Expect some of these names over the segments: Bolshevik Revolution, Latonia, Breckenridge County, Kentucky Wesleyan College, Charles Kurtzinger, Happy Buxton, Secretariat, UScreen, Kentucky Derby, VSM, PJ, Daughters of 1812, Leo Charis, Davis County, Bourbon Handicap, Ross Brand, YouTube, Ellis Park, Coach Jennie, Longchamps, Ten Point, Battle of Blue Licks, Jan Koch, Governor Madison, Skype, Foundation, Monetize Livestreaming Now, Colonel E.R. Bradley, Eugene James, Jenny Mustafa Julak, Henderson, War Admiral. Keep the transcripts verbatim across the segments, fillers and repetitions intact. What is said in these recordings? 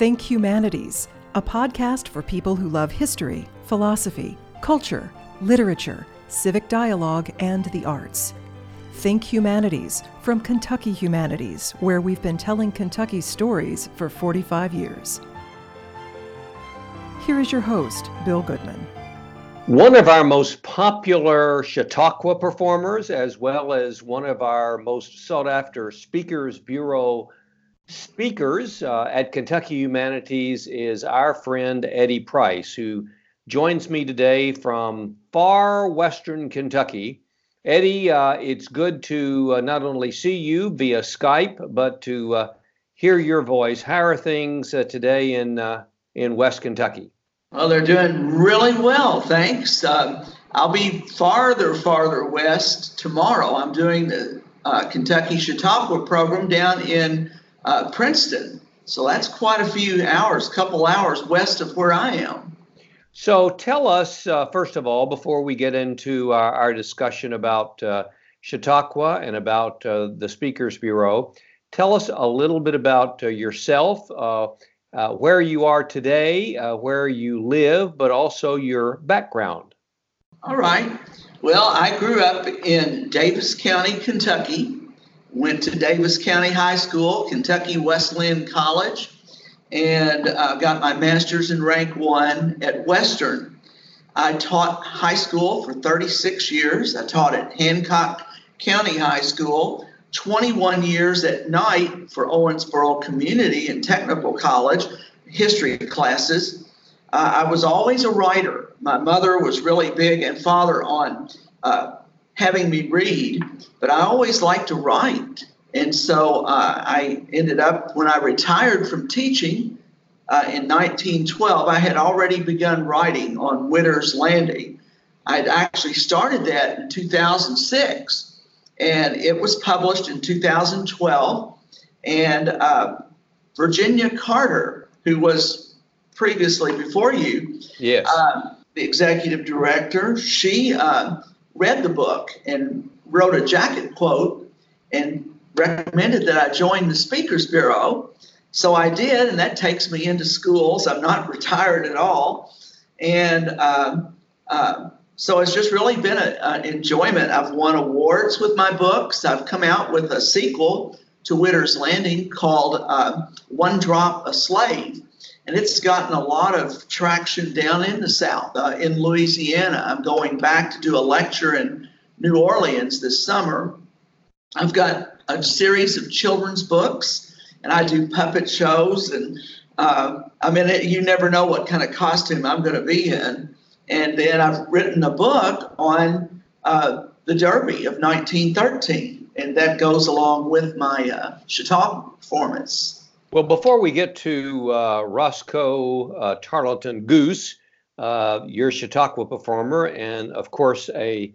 Think Humanities, a podcast for people who love history, philosophy, culture, literature, civic dialogue, and the arts. Think Humanities from Kentucky Humanities, where we've been telling Kentucky stories for forty-five years. Here is your host, Bill Goodman. One of our most popular Chautauqua performers, as well as one of our most sought-after Speakers Bureau speakers uh, at Kentucky Humanities, is our friend Eddie Price, who joins me today from far western Kentucky. Eddie, uh, it's good to uh, not only see you via Skype, but to uh, hear your voice. How are things uh, today in uh, in West Kentucky? Well, they're doing really well, thanks. Um, I'll be farther, farther west tomorrow. I'm doing the uh, Kentucky Chautauqua program down in uh, Princeton. So that's quite a few hours, couple hours west of where I am. So tell us, uh, first of all, before we get into our, our discussion about uh, Chautauqua and about uh, the Speakers Bureau, tell us a little bit about uh, yourself, uh, Uh, where you are today, uh, where you live, but also your background. All right. Well, I grew up in Davis County, Kentucky, went to Davis County High School, Kentucky Wesleyan College, and uh, got my master's in rank one at Western. I taught high school for thirty-six years. I taught at Hancock County High School, twenty-one years at night for Owensboro Community and Technical College, history classes. Uh, I was always a writer. My mother was really big and father on uh, having me read, but I always liked to write. And so uh, I ended up, when I retired from teaching uh, in nineteen twelve, I had already begun writing on Witter's Landing. I'd actually started that in two thousand six. And it was published in two thousand twelve. And uh, Virginia Carter, who was previously before you, yes. uh, the executive director, she uh, read the book and wrote a jacket quote and recommended that I join the Speakers Bureau. So I did, and that takes me into schools. I'm not retired at all. And uh, uh, So it's just really been a, an enjoyment. I've won awards with my books. I've come out with a sequel to Witter's Landing called uh, One Drop a Slave. And it's gotten a lot of traction down in the South, uh, in Louisiana. I'm going back to do a lecture in New Orleans this summer. I've got a series of children's books, and I do puppet shows. And uh, I mean, it, you never know what kind of costume I'm going to be in. And then I've written a book on uh, the Derby of nineteen thirteen, and that goes along with my uh, Chautauqua performance. Well, before we get to uh, Roscoe uh, Tarleton Goose, uh, your Chautauqua performer, and of course a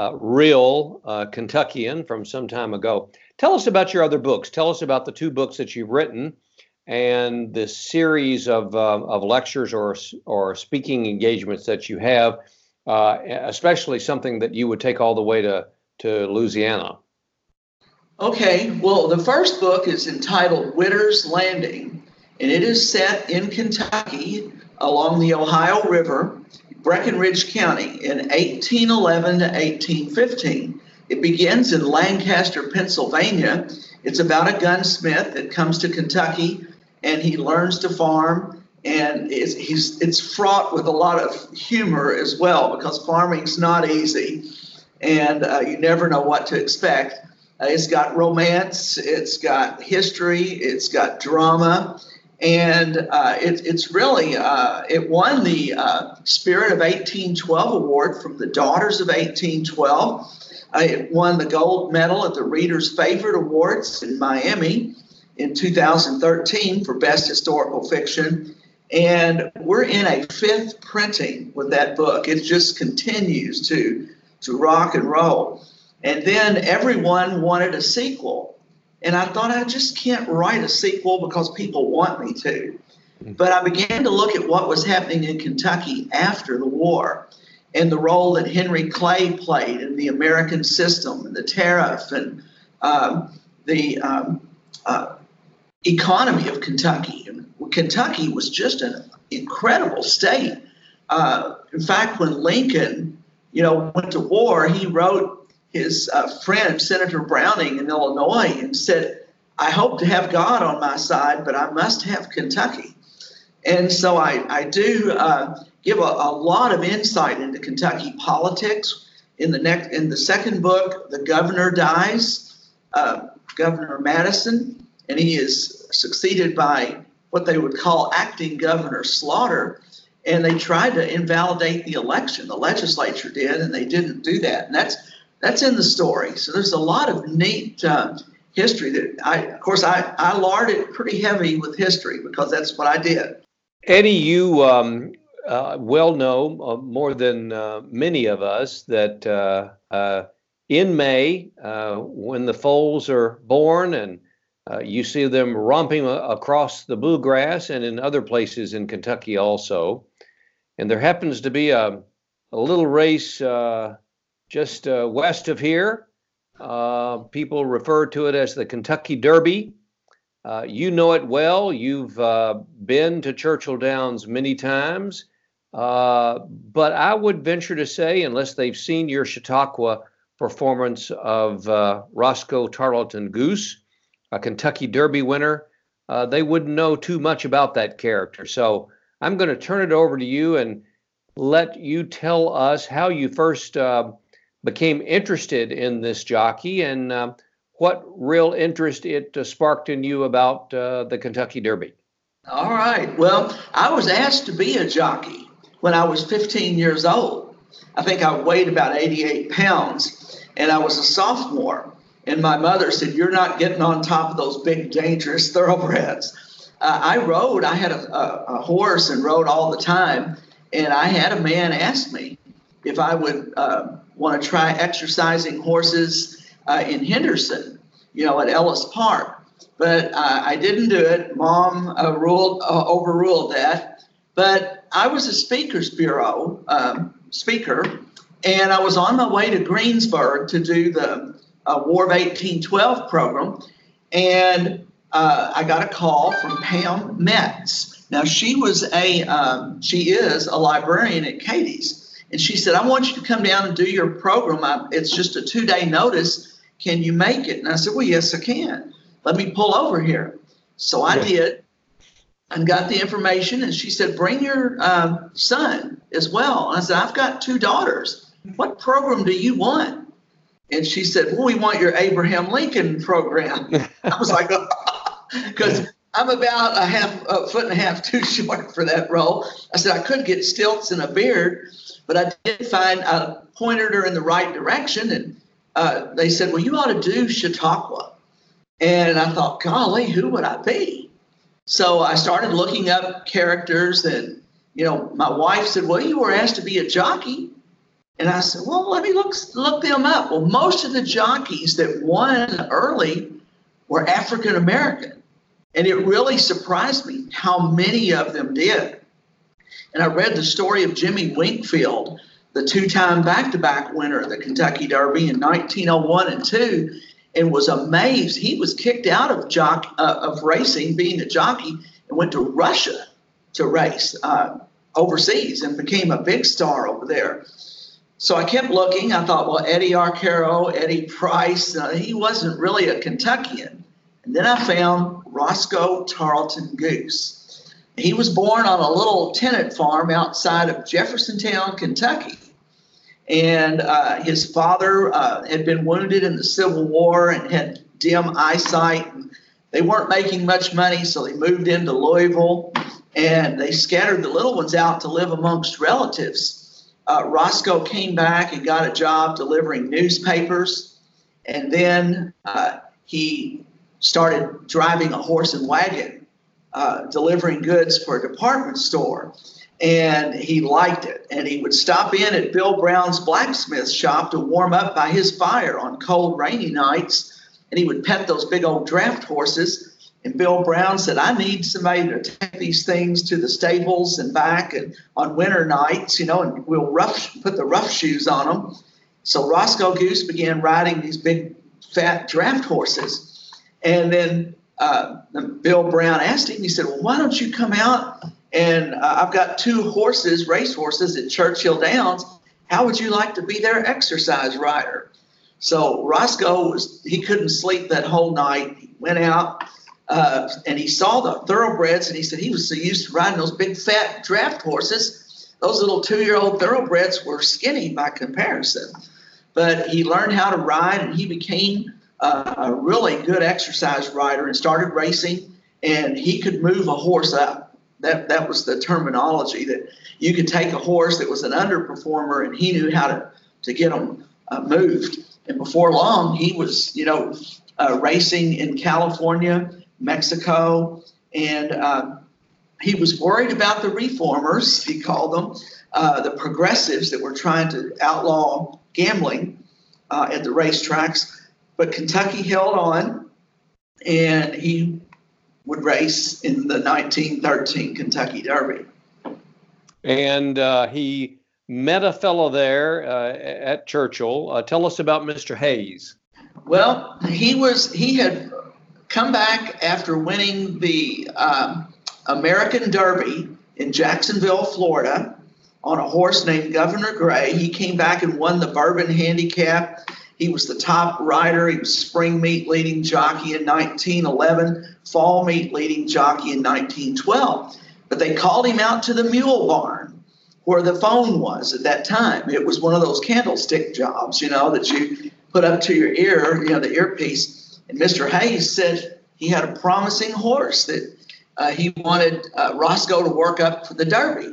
uh, real uh, Kentuckian from some time ago, tell us about your other books. Tell us about the two books that you've written and the series of uh, of lectures or or speaking engagements that you have, uh, especially something that you would take all the way to, to Louisiana. Okay, well, the first book is entitled Witter's Landing, and it is set in Kentucky along the Ohio River, Breckenridge County, in eighteen eleven to eighteen fifteen. It begins in Lancaster, Pennsylvania. It's about a gunsmith that comes to Kentucky, and he learns to farm, and it's, he's, it's fraught with a lot of humor as well, because farming's not easy, and uh, you never know what to expect. Uh, it's got romance, it's got history, it's got drama, and uh, it, it's really, uh, it won the uh, Spirit of eighteen twelve Award from the Daughters of eighteen twelve. Uh, it won the gold medal at the Reader's Favorite Awards in Miami in two thousand thirteen for Best Historical Fiction. And we're in a fifth printing with that book. It just continues to, to rock and roll. And then everyone wanted a sequel. And I thought, I just can't write a sequel because people want me to. But I began to look at what was happening in Kentucky after the war, and the role that Henry Clay played in the American system and the tariff and um, the um, uh, economy of Kentucky. And Kentucky was just an incredible state. Uh, in fact, when Lincoln, you know, went to war, he wrote his uh, friend, Senator Browning in Illinois, and said, I hope to have God on my side, but I must have Kentucky. And so I, I do uh, give a, a lot of insight into Kentucky politics. In the next, in the second book, the governor dies, uh, Governor Madison, and he is succeeded by what they would call acting Governor Slaughter. And they tried to invalidate the election. The legislature did, and they didn't do that. And that's that's in the story. So there's a lot of neat uh, history that I, of course, I, I lard it pretty heavy with history because that's what I did. Eddie, you um, uh, well know uh, more than uh, many of us that uh, uh, in May, uh, when the foals are born and uh, you see them romping across the bluegrass and in other places in Kentucky also, and there happens to be a, a little race uh, just uh, west of here. Uh, people refer to it as the Kentucky Derby. Uh, you know it well. You've uh, been to Churchill Downs many times. Uh, but I would venture to say, unless they've seen your Chautauqua performance of uh, Roscoe Tarleton Goose, a Kentucky Derby winner, uh, they wouldn't know too much about that character. So I'm going to turn it over to you and let you tell us how you first uh, became interested in this jockey and uh, what real interest it uh, sparked in you about uh, the Kentucky Derby. All right. Well, I was asked to be a jockey when I was fifteen years old. I think I weighed about eighty-eight pounds, and I was a sophomore. And my mother said, you're not getting on top of those big, dangerous thoroughbreds. Uh, I rode. I had a, a, a horse and rode all the time. And I had a man ask me if I would uh, want to try exercising horses Uh, in Henderson, you know, at Ellis Park. But uh, I didn't do it. Mom uh, ruled, uh, overruled that. But I was a speaker's bureau um, speaker, and I was on my way to Greensburg to do the uh, War of eighteen twelve program, and uh, I got a call from Pam Metz. Now, she was a, um, she is a librarian at Katie's, and she said, I want you to come down and do your program. I, it's just a two-day notice. Can you make it? And I said, well, yes, I can. Let me pull over here. So I did and got the information. And she said, bring your uh, son as well. And I said, I've got two daughters. What program do you want? And she said, well, we want your Abraham Lincoln program. I was like, because I'm about a half a foot and a half too short for that role. I said, I could get stilts and a beard, but I did find I pointed her in the right direction. And Uh, they said, well, you ought to do Chautauqua. And I thought, golly, who would I be? So I started looking up characters, and, you know, my wife said, well, you were asked to be a jockey. And I said, well, let me look, look them up. Well, most of the jockeys that won early were African-American. And it really surprised me how many of them did. And I read the story of Jimmy Winkfield, the two-time back-to-back winner of the Kentucky Derby in nineteen oh one and two, and was amazed. He was kicked out of jock uh, of racing, being a jockey, and went to Russia to race uh, overseas and became a big star over there. So I kept looking. I thought, well, Eddie Arcaro, Eddie Price, uh, he wasn't really a Kentuckian. And then I found Roscoe Tarleton Goose. He was born on a little tenant farm outside of Jeffersontown, Kentucky. And uh, his father uh, had been wounded in the Civil War and had dim eyesight. And they weren't making much money, so they moved into Louisville, and they scattered the little ones out to live amongst relatives. Uh, Roscoe came back and got a job delivering newspapers, and then uh, he started driving a horse and wagon, uh, delivering goods for a department store. And he liked it, and he would stop in at Bill Brown's blacksmith shop to warm up by his fire on cold, rainy nights, and he would pet those big old draft horses. And Bill Brown said, I need somebody to take these things to the stables and back and on winter nights, you know, and we'll rough, put the rough shoes on them. So Roscoe Goose began riding these big, fat draft horses, and then uh, Bill Brown asked him, he said, well, why don't you come out? And uh, I've got two horses, race horses at Churchill Downs. How would you like to be their exercise rider? So Roscoe, was, he couldn't sleep that whole night. He went out uh, and he saw the thoroughbreds, and he said he was so used to riding those big, fat draft horses. Those little two-year-old thoroughbreds were skinny by comparison. But he learned how to ride, and he became uh, a really good exercise rider and started racing, and he could move a horse up. That, that was the terminology, that you could take a horse that was an underperformer, and he knew how to, to get them uh, moved. And before long, he was, you know, uh, racing in California, Mexico, and uh, he was worried about the reformers, he called them, uh, the progressives that were trying to outlaw gambling uh, at the racetracks. But Kentucky held on, and he would race in the nineteen thirteen Kentucky Derby. And uh, he met a fellow there uh, at Churchill. Uh, tell us about Mister Hayes. Well, he was he had come back after winning the um, American Derby in Jacksonville, Florida, on a horse named Governor Gray. He came back and won the Bourbon Handicap. He was the top rider. He was spring meet leading jockey in nineteen eleven, fall meet leading jockey in nineteen twelve. But they called him out to the mule barn where the phone was at that time. It was one of those candlestick jobs, you know, that you put up to your ear, you know, the earpiece. And Mister Hayes said he had a promising horse that Uh, he wanted uh, Roscoe to work up for the Derby.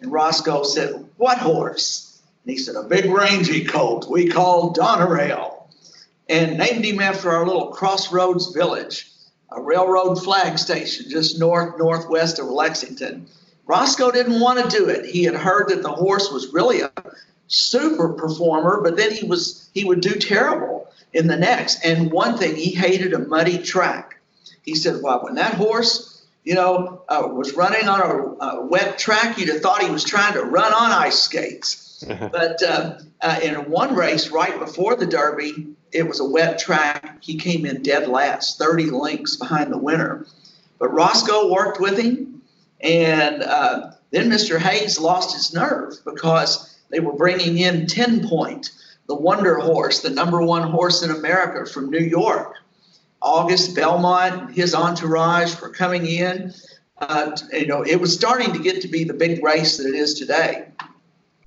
And Roscoe said, what horse? And he said, a big rangy colt we call Donerail, and named him after our little crossroads village, a railroad flag station just north, northwest of Lexington. Roscoe didn't want to do it. He had heard that the horse was really a super performer, but then he was he would do terrible in the next. And one thing, he hated a muddy track. He said, well, when that horse, you know, uh, was running on a, a wet track, you'd have thought he was trying to run on ice skates. But uh, uh, in one race right before the Derby, it was a wet track. He came in dead last, thirty lengths behind the winner. But Roscoe worked with him, and uh, then Mister Hayes lost his nerve because they were bringing in ten point, the wonder horse, the number one horse in America from New York. August Belmont, his entourage were coming in. Uh, you know, it was starting to get to be the big race that it is today.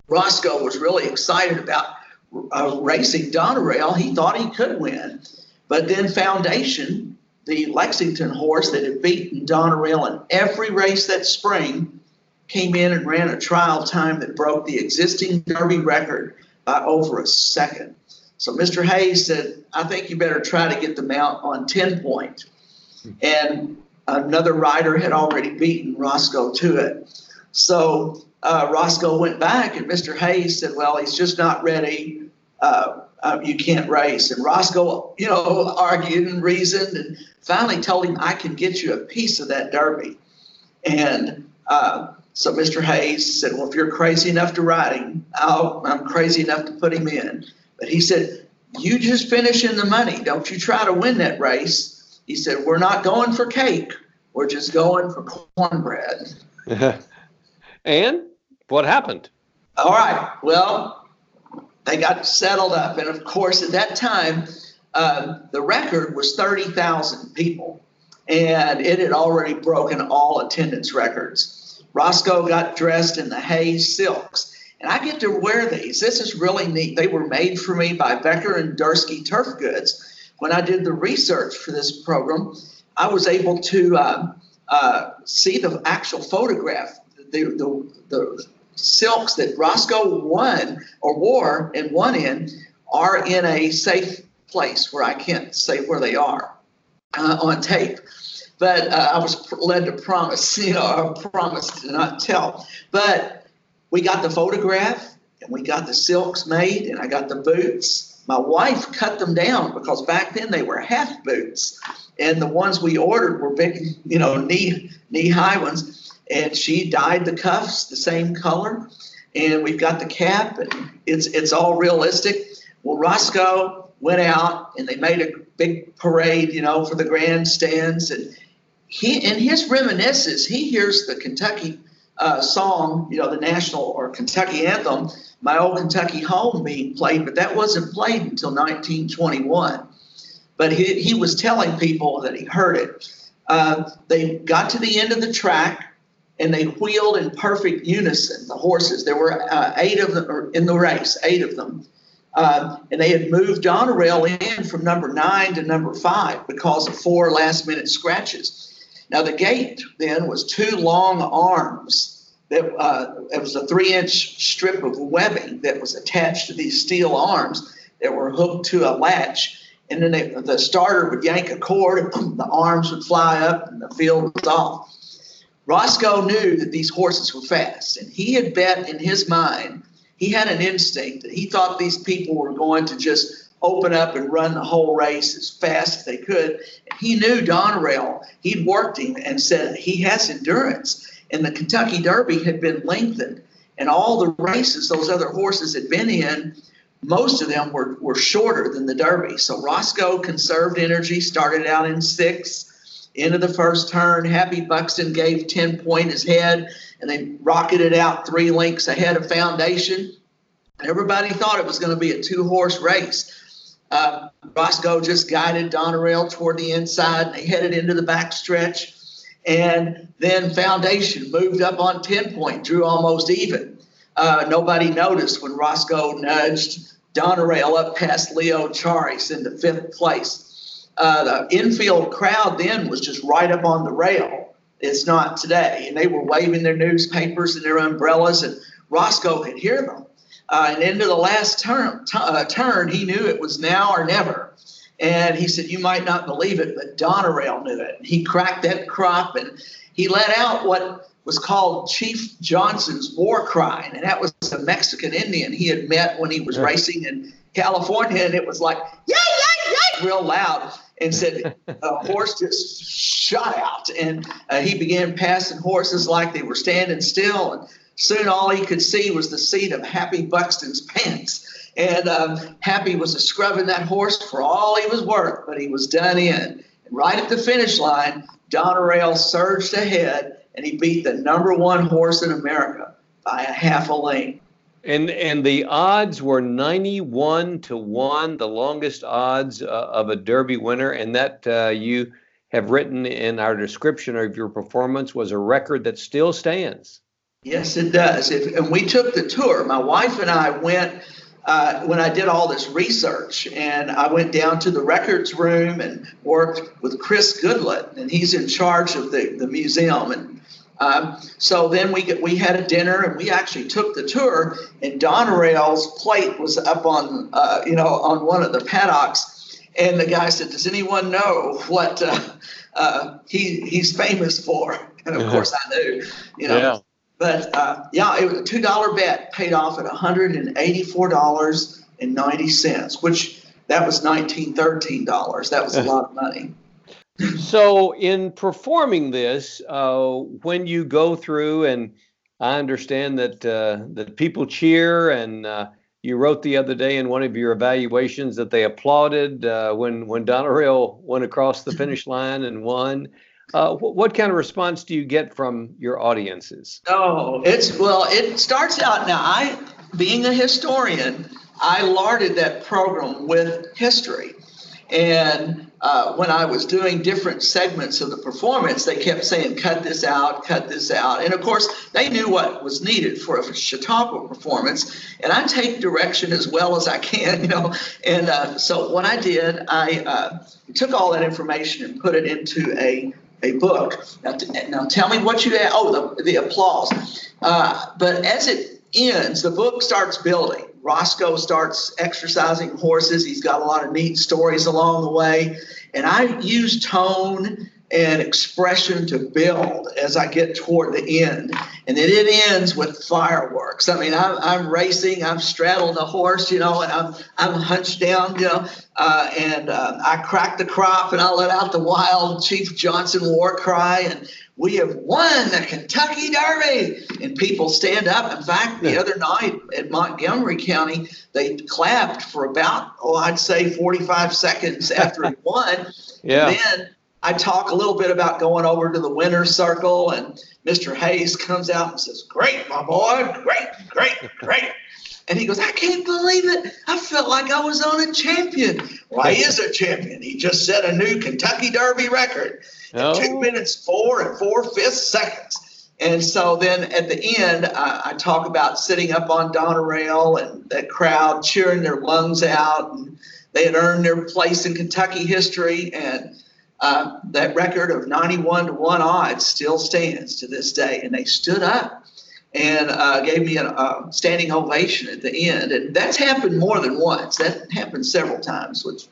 Roscoe was really excited about uh, racing Donerail. He thought he could win. But then Foundation, the Lexington horse that had beaten Donerail in every race that spring, came in and ran a trial time that broke the existing Derby record by over a second. So Mister Hayes said, I think you better try to get the mount on ten point. And another rider had already beaten Roscoe to it. So uh, Roscoe went back, and Mister Hayes said, well, he's just not ready. Uh, uh, you can't race. And Roscoe, you know, argued and reasoned and finally told him, I can get you a piece of that Derby. And uh, so Mister Hayes said, well, if you're crazy enough to ride him, I'll, I'm crazy enough to put him in. But he said, you just finish in the money. Don't you try to win that race. He said, we're not going for cake. We're just going for cornbread. And what happened? All right. Well, they got settled up. And, of course, at that time, uh, the record was thirty thousand people. And it had already broken all attendance records. Roscoe got dressed in the Hayes silks. And I get to wear these. This is really neat. They were made for me by Becker and Dursky Turf Goods. When I did the research for this program, I was able to uh, uh, see the actual photograph, the, the, the silks that Roscoe won or wore and won in are in a safe place where I can't say where they are uh, on tape. But uh, I was led to promise, you know, I promised to not tell. But we got the photograph, and we got the silks made, and I got the boots. My wife cut them down because back then they were half boots, and the ones we ordered were big, you know, knee knee high ones. And she dyed the cuffs the same color, and we've got the cap, and it's it's all realistic. Well, Roscoe went out, and they made a big parade, you know, for the grandstands. And he, in his reminiscences, he hears the Kentucky uh, song, you know, the national or Kentucky anthem, My Old Kentucky Home, being played, but that wasn't played until nineteen twenty-one. But he, he was telling people that he heard it. Uh, they got to the end of the track, and they wheeled in perfect unison, the horses. There were uh, eight of them or in the race, eight of them. Uh, and they had moved Donerail in from number nine to number five because of four last-minute scratches. Now, the gate then was two long arms. That, uh, it was a three-inch strip of webbing that was attached to these steel arms that were hooked to a latch. And then they, the starter would yank a cord, and the arms would fly up, and the field was off. Roscoe knew that these horses were fast, and he had bet in his mind, he had an instinct that he thought these people were going to just open up and run the whole race as fast as they could. And he knew Donerail, he'd worked him and said he has endurance, and the Kentucky Derby had been lengthened, and all the races those other horses had been in, most of them were, were shorter than the Derby. So Roscoe conserved energy, started out in sixth. End of the first turn, Happy Buxton gave ten point his head, and they rocketed out three lengths ahead of Foundation. Everybody thought it was going to be a two-horse race. Uh, Roscoe just guided Donerail toward the inside, and they headed into the backstretch. And then Foundation moved up on ten point, drew almost even. Uh, nobody noticed when Roscoe nudged Donerail up past Leo Charis into fifth place. Uh, the infield crowd then was just right up on the rail. It's not today. And they were waving their newspapers and their umbrellas, and Roscoe could hear them. Uh, and into the last turn, uh, turn, he knew it was now or never. And he said, you might not believe it, but Donerail knew it. He cracked that crop, and he let out what was called Chief Johnson's war cry. And that was a Mexican Indian he had met when he was yeah. racing in California. And it was like, yeah, yeah, yeah, real loud. And said a horse just shot out, and uh, he began passing horses like they were standing still, and soon all he could see was the seat of Happy Buxton's pants. And um, Happy was a scrubbing that horse for all he was worth, but he was done in. And right at the finish line, Donerail surged ahead, and he beat the number one horse in America by a half a length. And and the odds were ninety-one to one, the longest odds uh, of a Derby winner. And that uh, you have written in our description of your performance was a record that still stands. Yes, it does. If, and we took the tour. My wife and I went uh, when I did all this research, and I went down to the records room and worked with Chris Goodlett, and he's in charge of the, the museum. And Um, so then we we had a dinner, and we actually took the tour, and Donerail's plate was up on, uh, you know, on one of the paddocks. And the guy said, does anyone know what uh, uh, he he's famous for? And of yeah. course I knew, you know. Yeah. But uh, yeah, it was a two dollar bet paid off at one hundred eighty-four dollars and ninety cents, which that was nineteen thirteen dollars. That was a lot of money. So in performing this, uh, when you go through, and I understand that uh, that people cheer, and uh, you wrote the other day in one of your evaluations that they applauded uh, when when Donerail went across the finish line and won. Uh, wh- what kind of response do you get from your audiences? Oh, it's well, it starts out now. I, being a historian, I larded that program with history. And uh, when I was doing different segments of the performance, they kept saying, cut this out, cut this out. And of course, they knew what was needed for a Chautauqua performance. And I take direction as well as I can, you know. And uh, so what I did, I uh, took all that information and put it into a, a book. Now, t- now tell me what you had. Oh, the, the applause. Uh, but as it ends, the book starts building. Roscoe starts exercising horses. He's got a lot of neat stories along the way. And I use tone an expression to build as I get toward the end. And then it ends with fireworks. I mean, I'm, I'm racing, I'm straddling a horse, you know, and I'm, I'm hunched down, you know, uh, and uh, I crack the crop and I let out the wild Chief Johnson war cry, and we have won the Kentucky Derby. And people stand up. In fact, the other night at Montgomery County, they clapped for about, oh, I'd say forty-five seconds after it won. Yeah. And then I talk a little bit about going over to the winner's circle, and Mister Hayes comes out and says, "Great, my boy, great, great, great." And he goes, "I can't believe it. I felt like I was on a champion." Well, he is a champion. He just set a new Kentucky Derby record in oh. two minutes, four and four-fifths seconds. And so then at the end, I, I talk about sitting up on Donerail and that crowd cheering their lungs out. And they had earned their place in Kentucky history. And uh, that record of ninety-one to one odds still stands to this day. And they stood up and uh, gave me a uh, standing ovation at the end. And that's happened more than once. That happened several times, which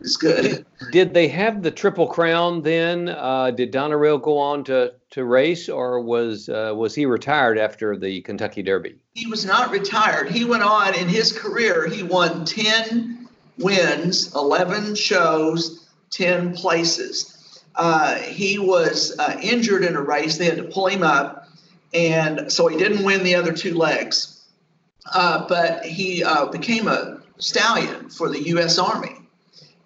is good. Did, did they have the Triple Crown then? Uh, did Donerail go on to, to race, or was uh, was he retired after the Kentucky Derby? He was not retired. He went on in his career. He won ten wins, eleven shows, ten places. Uh, he was uh, injured in a race. They had to pull him up. And so he didn't win the other two legs, uh, but he uh, became a stallion for the U S Army.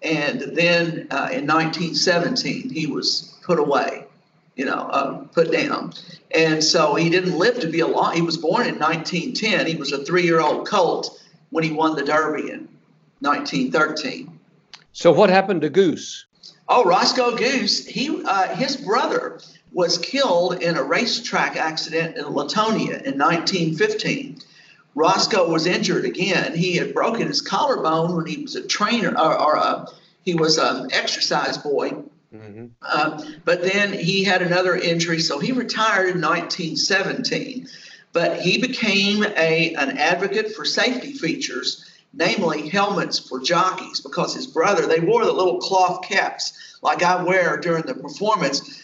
And then uh, in nineteen seventeen, he was put away, you know, uh, put down. And so he didn't live to be a law. He was born in nineteen ten. He was a three-year-old colt when he won the Derby in nineteen thirteen. So what happened to Goose? Oh, Roscoe Goose, he, uh, his brother was killed in a racetrack accident in Latonia in nineteen fifteen. Roscoe was injured again. He had broken his collarbone when he was a trainer, or, or a, he was an exercise boy. Mm-hmm. uh, but then he had another injury, so he retired in nineteen seventeen. But he became a, an advocate for safety features, namely helmets for jockeys, because his brother, they wore the little cloth caps like I wear during the performance.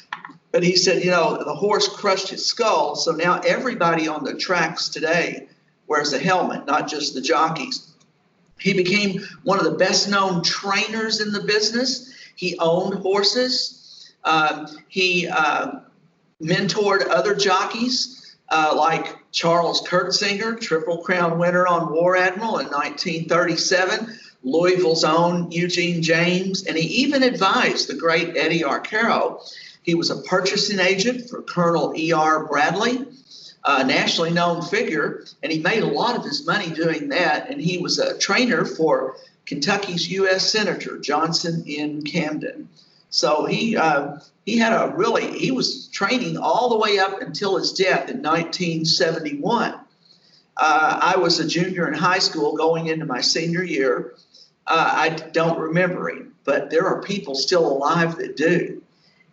But he said, you know, the horse crushed his skull, so now everybody on the tracks today wears a helmet, not just the jockeys. He became one of the best-known trainers in the business. He owned horses. Um, he uh, mentored other jockeys uh, like Charles Kurtzinger, Triple Crown winner on War Admiral in nineteen thirty-seven, Louisville's own Eugene James, and he even advised the great Eddie Arcaro. He was a purchasing agent for Colonel E R Bradley, a nationally known figure, and he made a lot of his money doing that. And he was a trainer for Kentucky's U S Senator Johnson in Camden. So he uh, he had a really, he was training all the way up until his death in nineteen seventy-one. Uh, I was a junior in high school going into my senior year. Uh, I don't remember him, but there are people still alive that do.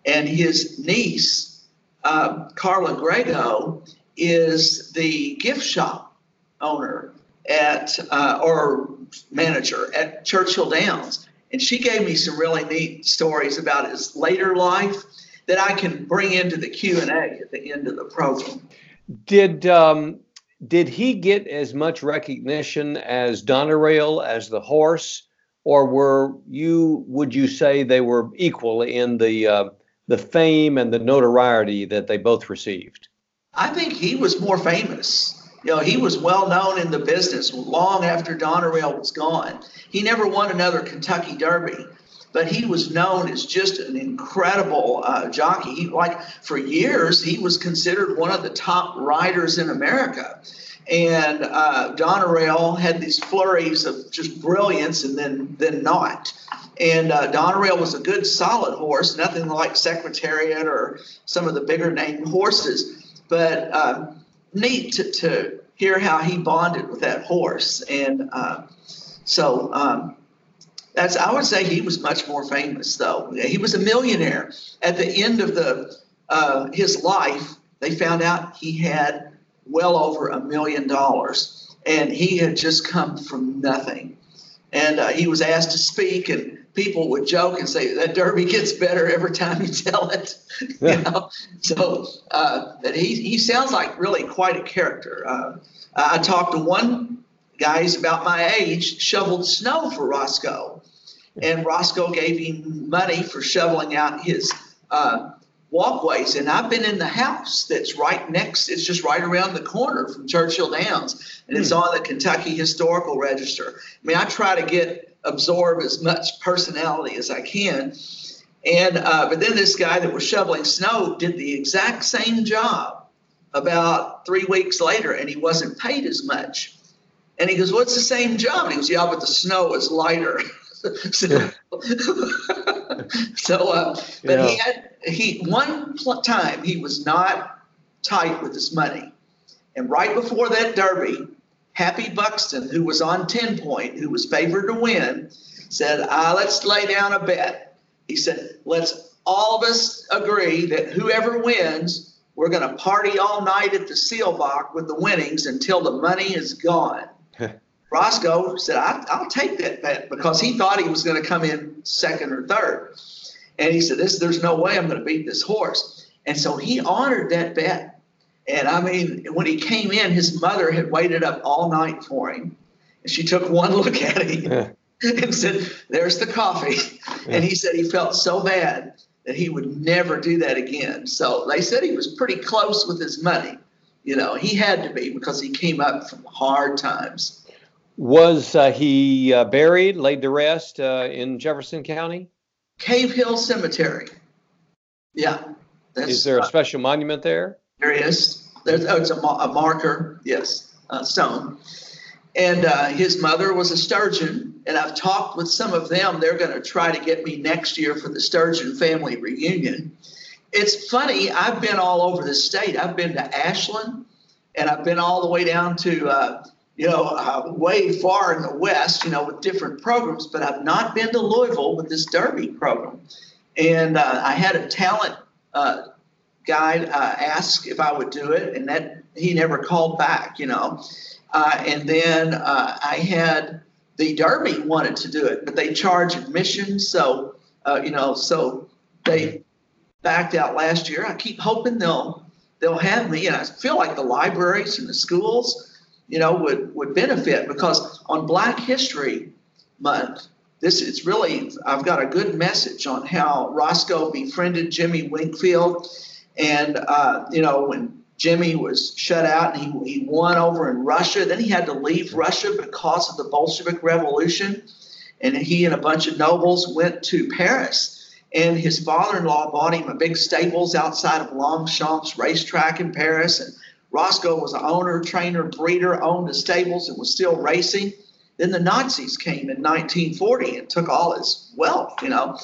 And his niece, uh, Carla Grego, is the gift shop owner at uh, or manager at Churchill Downs. And she gave me some really neat stories about his later life that I can bring into the Q and A at the end of the program. Did um, did he get as much recognition as Donerail, as the horse, or were you? Would you say they were equally in the uh, the fame and the notoriety that they both received? I think he was more famous. You know, he was well known in the business long after Donerail was gone. He never won another Kentucky Derby, but he was known as just an incredible uh, jockey. He, like for years, he was considered one of the top riders in America. And uh, Donerail had these flurries of just brilliance and then then not. And uh, Donerail was a good, solid horse, nothing like Secretariat or some of the bigger name horses. But uh, neat to, to hear how he bonded with that horse. And uh, so um, that's, I would say he was much more famous, though. He was a millionaire. At the end of the uh, his life, they found out he had well over a million dollars, and he had just come from nothing. And uh, he was asked to speak, and people would joke and say that Derby gets better every time you tell it. Yeah. You know? So uh, that he he sounds like really quite a character. Uh, I talked to one guy who's about my age, shoveled snow for Roscoe, and Roscoe gave him money for shoveling out his uh, walkways. And I've been in the house that's right next, it's just right around the corner from Churchill Downs, and it's mm. on the Kentucky Historical Register. I mean, I try to get absorb as much personality as I can. And uh, but then this guy that was shoveling snow did the exact same job about three weeks later, and he wasn't paid as much. And he goes, "What's the same job?" And he goes, "Yeah, but the snow is lighter." so, yeah. so uh, but yeah. he had he one pl- time he was not tight with his money, and right before that Derby, Happy Buxton, who was on ten point, who was favored to win, said, ah, let's lay down a bet. He said, let's all of us agree that whoever wins, we're going to party all night at the seal box with the winnings until the money is gone. Roscoe said, I, I'll take that bet, because he thought he was going to come in second or third. And he said, this, there's no way I'm going to beat this horse. And so he honored that bet. And I mean, when he came in, his mother had waited up all night for him. And she took one look at him yeah. and said, there's the coffee. Yeah. And he said he felt so bad that he would never do that again. So they said he was pretty close with his money. You know, he had to be, because he came up from hard times. Was uh, he uh, buried, laid to rest uh, in Jefferson County? Cave Hill Cemetery. Yeah. That's, Is there a special uh, monument there? There is. There's, oh, it's a, a marker, yes, a stone. And uh, his mother was a sturgeon, and I've talked with some of them. They're going to try to get me next year for the sturgeon family reunion. It's funny. I've been all over the state. I've been to Ashland, and I've been all the way down to, uh, you know, uh, way far in the west, you know, with different programs. But I've not been to Louisville with this Derby program. And uh, I had a talent uh guy uh, asked if I would do it, and that he never called back, you know. Uh, and then uh, I had the Derby wanted to do it, but they charge admission, so uh, you know, so they backed out last year. I keep hoping they'll they'll have me, and I feel like the libraries and the schools, you know, would would benefit, because on Black History Month, this it's really I've got a good message on how Roscoe befriended Jimmy Winkfield. And, uh, you know, when Jimmy was shut out and he, he won over in Russia, then he had to leave Russia because of the Bolshevik Revolution. And he and a bunch of nobles went to Paris. And his father-in-law bought him a big stables outside of Longchamps racetrack in Paris. And Roscoe was an owner, trainer, breeder, owned the stables and was still racing. Then the Nazis came in nineteen forty and took all his wealth, you know,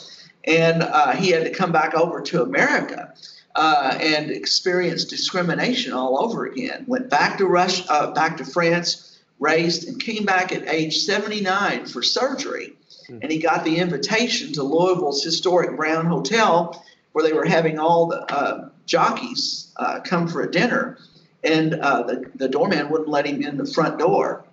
and uh, he had to come back over to America. Uh, and experienced discrimination all over again. Went back to Russia, uh, back to France, raced, and came back at age seventy-nine for surgery. Mm. And he got the invitation to Louisville's historic Brown Hotel, where they were having all the uh, jockeys uh, come for a dinner. And uh, the, the doorman wouldn't let him in the front door.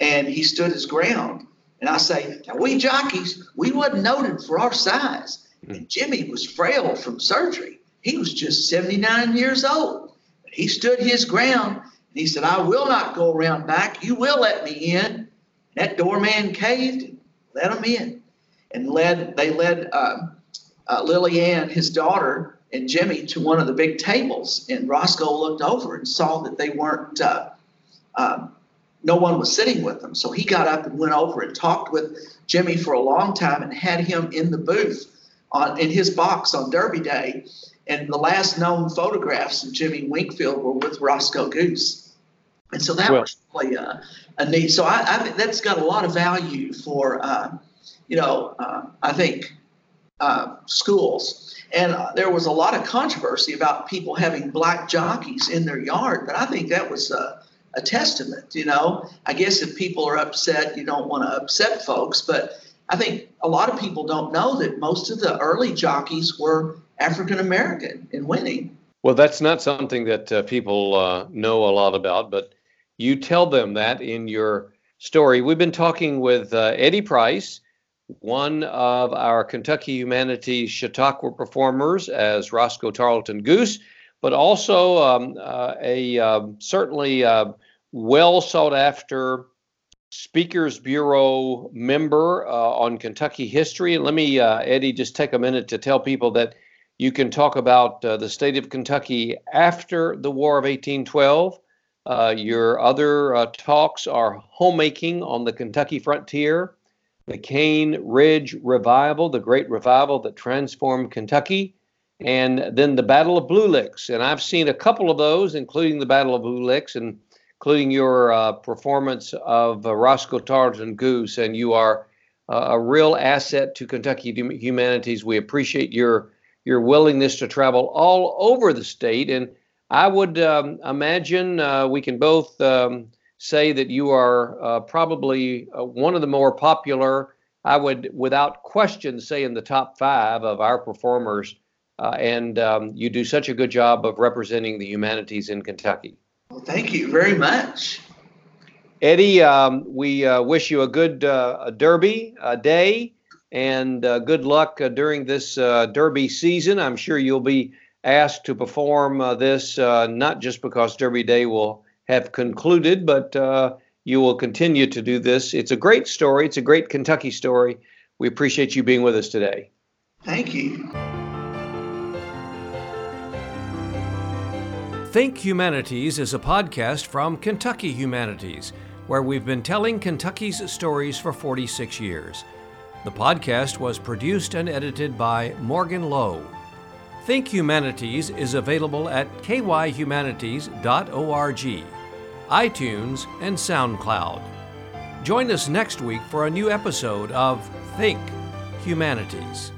And he stood his ground. And I say, now, we jockeys, we wasn't noted for our size. Mm. And Jimmy was frail from surgery. He was just seventy-nine years old. He stood his ground, and he said, I will not go around back. You will let me in. That doorman caved and let him in. And led they led uh, uh, Lily Ann, his daughter, and Jimmy to one of the big tables. And Roscoe looked over and saw that they weren't, uh, uh, no one was sitting with them. So he got up and went over and talked with Jimmy for a long time and had him in the booth on in his box on Derby Day. And the last known photographs of Jimmy Winkfield were with Roscoe Goose. And so that well, was really a, a neat. So I, I think that's got a lot of value for, uh, you know, uh, I think uh, schools. And uh, there was a lot of controversy about people having black jockeys in their yard. But I think that was a, a testament, you know. I guess if people are upset, you don't want to upset folks. But I think a lot of people don't know that most of the early jockeys were African-American in winning. Well, that's not something that uh, people uh, know a lot about, but you tell them that in your story. We've been talking with uh, Eddie Price, one of our Kentucky Humanities Chautauqua performers as Roscoe Tarleton Goose, but also um, uh, a uh, certainly uh, well sought after Speakers Bureau member uh, on Kentucky history. And let me, uh, Eddie, just take a minute to tell people that you can talk about uh, the state of Kentucky after the War of eighteen twelve. Uh, your other uh, talks are homemaking on the Kentucky frontier, the Cane Ridge Revival, the great revival that transformed Kentucky, and then the Battle of Blue Licks. And I've seen a couple of those, including the Battle of Blue Licks, and including your uh, performance of uh, Roscoe Tarleton Goose. And you are uh, a real asset to Kentucky Humanities. We appreciate your your willingness to travel all over the state, and I would um, imagine uh, we can both um, say that you are uh, probably uh, one of the more popular, I would without question say in the top five of our performers, uh, and um, you do such a good job of representing the humanities in Kentucky. Well, thank you very much. Eddie, um, we uh, wish you a good uh, a Derby uh, day, and uh, good luck uh, during this uh, Derby season. I'm sure you'll be asked to perform uh, this, uh, not just because Derby Day will have concluded, but uh, you will continue to do this. It's a great story. It's a great Kentucky story. We appreciate you being with us today. Thank you. Think Humanities is a podcast from Kentucky Humanities, where we've been telling Kentucky's stories for forty-six years. The podcast was produced and edited by Morgan Lowe. Think Humanities is available at k y humanities dot org, iTunes, and SoundCloud. Join us next week for a new episode of Think Humanities.